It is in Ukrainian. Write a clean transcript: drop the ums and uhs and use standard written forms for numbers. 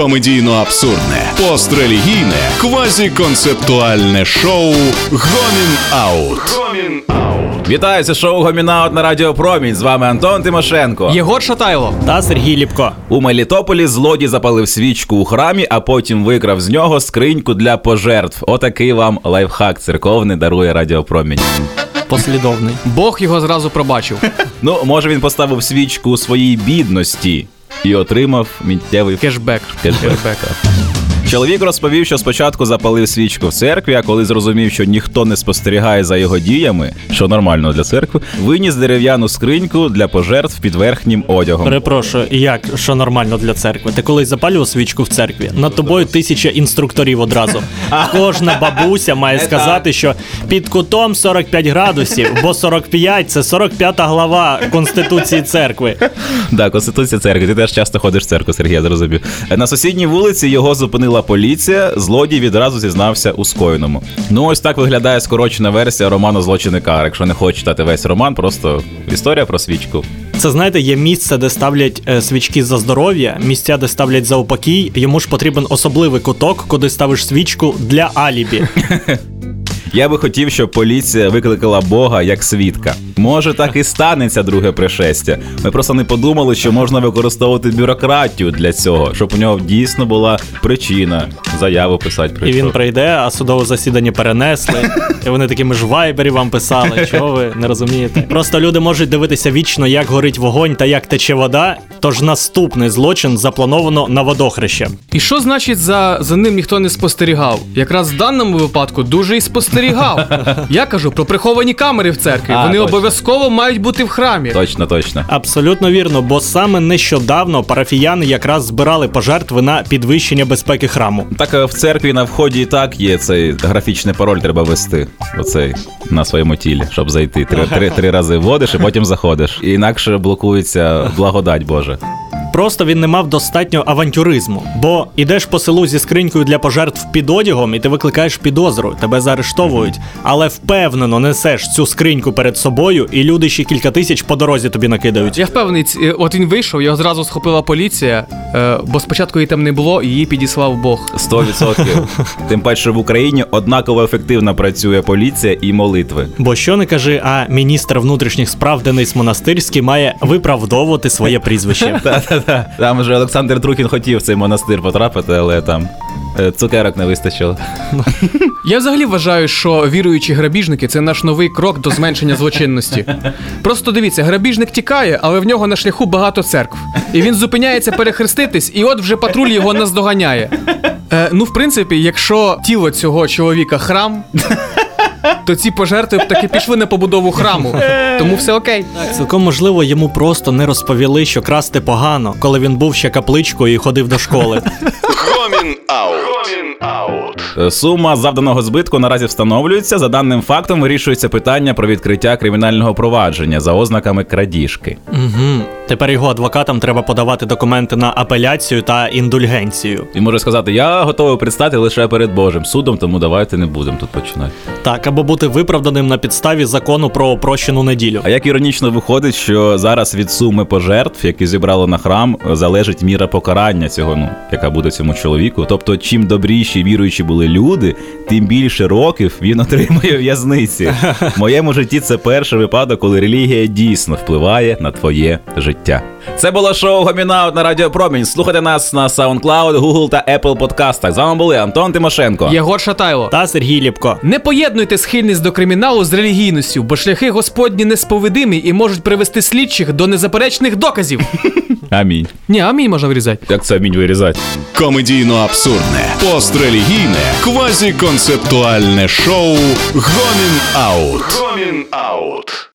комедійно-абсурдне, пострелігійне, квазіконцептуальне шоу «Гомін Аут». Вітаю, це шоу «Гомін Аут» на Радіопромінь. З вами Антон Тимошенко, Єгор Шатайлов та Сергій Ліпко. У Мелітополі злодій запалив свічку у храмі, а потім викрав з нього скриньку для пожертв. Отакий вам лайфхак церковний дарує Радіопромінь. Послідовний. Бог його зразу пробачив. Ну, може він поставив свічку у своїй бідності і отримав миттєвий кешбек. Чоловік розповів, що спочатку запалив свічку в церкві, а коли зрозумів, що ніхто не спостерігає за його діями, що нормально для церкви, виніс дерев'яну скриньку для пожертв під верхнім одягом. Перепрошую, як, що нормально для церкви? Ти колись запалював свічку в церкві? Над тобою 1000 інструкторів одразу. Кожна бабуся має сказати, що під кутом 45 градусів, бо 45 – це 45-та глава Конституції церкви. Так, Конституція церкви. Ти теж часто ходиш в церкву, Сергій, я зрозумів. На сусідній вулиці його зупинила поліція, злодій відразу зізнався у скоєному. Ну ось так виглядає скорочена версія роману «Злочинникар». Якщо не хочеш читати весь роман, просто історія про свічку. Це, знаєте, є місце, де ставлять свічки за здоров'я, місця, де ставлять за упокій. Йому ж потрібен особливий куток, куди ставиш свічку для алібі. Я би хотів, щоб поліція викликала Бога як свідка. Може, так і станеться друге пришестя. Ми просто не подумали, що можна використовувати бюрократію для цього, щоб у нього дійсно була причина заяву писати. І він прийде, а судове засідання перенесли. І вони такі, ми ж в вайбері вам писали, чого ви не розумієте. Просто люди можуть дивитися вічно, як горить вогонь та як тече вода. Тож наступний злочин заплановано на водохреще. І що значить за ним ніхто не спостерігав? Якраз в даному випадку дуже і спостерігав. Я кажу про приховані камери в церкві. Вони точно обов'язково мають бути в храмі. Точно. Абсолютно вірно, бо саме нещодавно парафіяни якраз збирали пожертви на підвищення безпеки храму. Так в церкві на вході і так є цей графічний пароль, треба ввести оцей на своєму тілі, щоб зайти. Три рази вводиш і потім заходиш. Інакше блокується благодать Божа. Просто він не мав достатньо авантюризму. Бо ідеш по селу зі скринькою для пожертв під одягом, і ти викликаєш підозру, тебе заарештовують, але впевнено несеш цю скриньку перед собою, і люди ще кілька тисяч по дорозі тобі накидають. Я впевнений, от він вийшов, його зразу схопила поліція, бо спочатку її там не було, і її підіслав Бог. 100%. Тим паче в Україні однаково ефективно працює поліція і молитви. Бо що не кажи, а міністр внутрішніх справ Денис Монастирський має виправдовувати своє прізвище. Там вже Олександр Трухін хотів в цей монастир потрапити, але там цукерок не вистачило. Я взагалі вважаю, що віруючі грабіжники – це наш новий крок до зменшення злочинності. Просто дивіться, грабіжник тікає, але в нього на шляху багато церкв. І він зупиняється перехреститись, і от вже патруль його наздоганяє. В принципі, якщо тіло цього чоловіка – храм, то ці пожертви б таки пішли на побудову храму. Тому все окей. Так, цілком можливо, йому просто не розповіли, що красти погано, коли він був ще капличкою і ходив до школи. Гомін Аут. Сума завданого збитку наразі встановлюється. За даним фактом вирішується питання про відкриття кримінального провадження за ознаками крадіжки. Угу. Тепер його адвокатам треба подавати документи на апеляцію та індульгенцію. Він може сказати, я готовий предстати лише перед Божим судом, тому давайте не будемо тут починати. Так, або бути виправданим на підставі закону про прощену неділю. А як іронічно виходить, що зараз від суми пожертв, які зібрало на храм, залежить міра покарання цього, яка буде цьому чоловіку. Тобто, чим добріші віруючі були люди, тим більше років він отримує в'язниці. В моєму житті це перший випадок, коли релігія дійсно впливає на твоє життя. Це було шоу «Гомін Аут» на Радіопромінь. Слухайте нас на SoundCloud, Google та Apple подкастах. З вами були Антон Тимошенко, Єгор Шатайло та Сергій Ліпко. Не поєднуйте схильність до криміналу з релігійністю, бо шляхи Господні несповідимі і можуть привести слідчих до незаперечних доказів. Амінь. Ні, амінь можна вирізати. Як це амінь вирізати? Комедійно-абсурдне, пострелігійне, квазіконцептуальне шоу «Гомін Аут».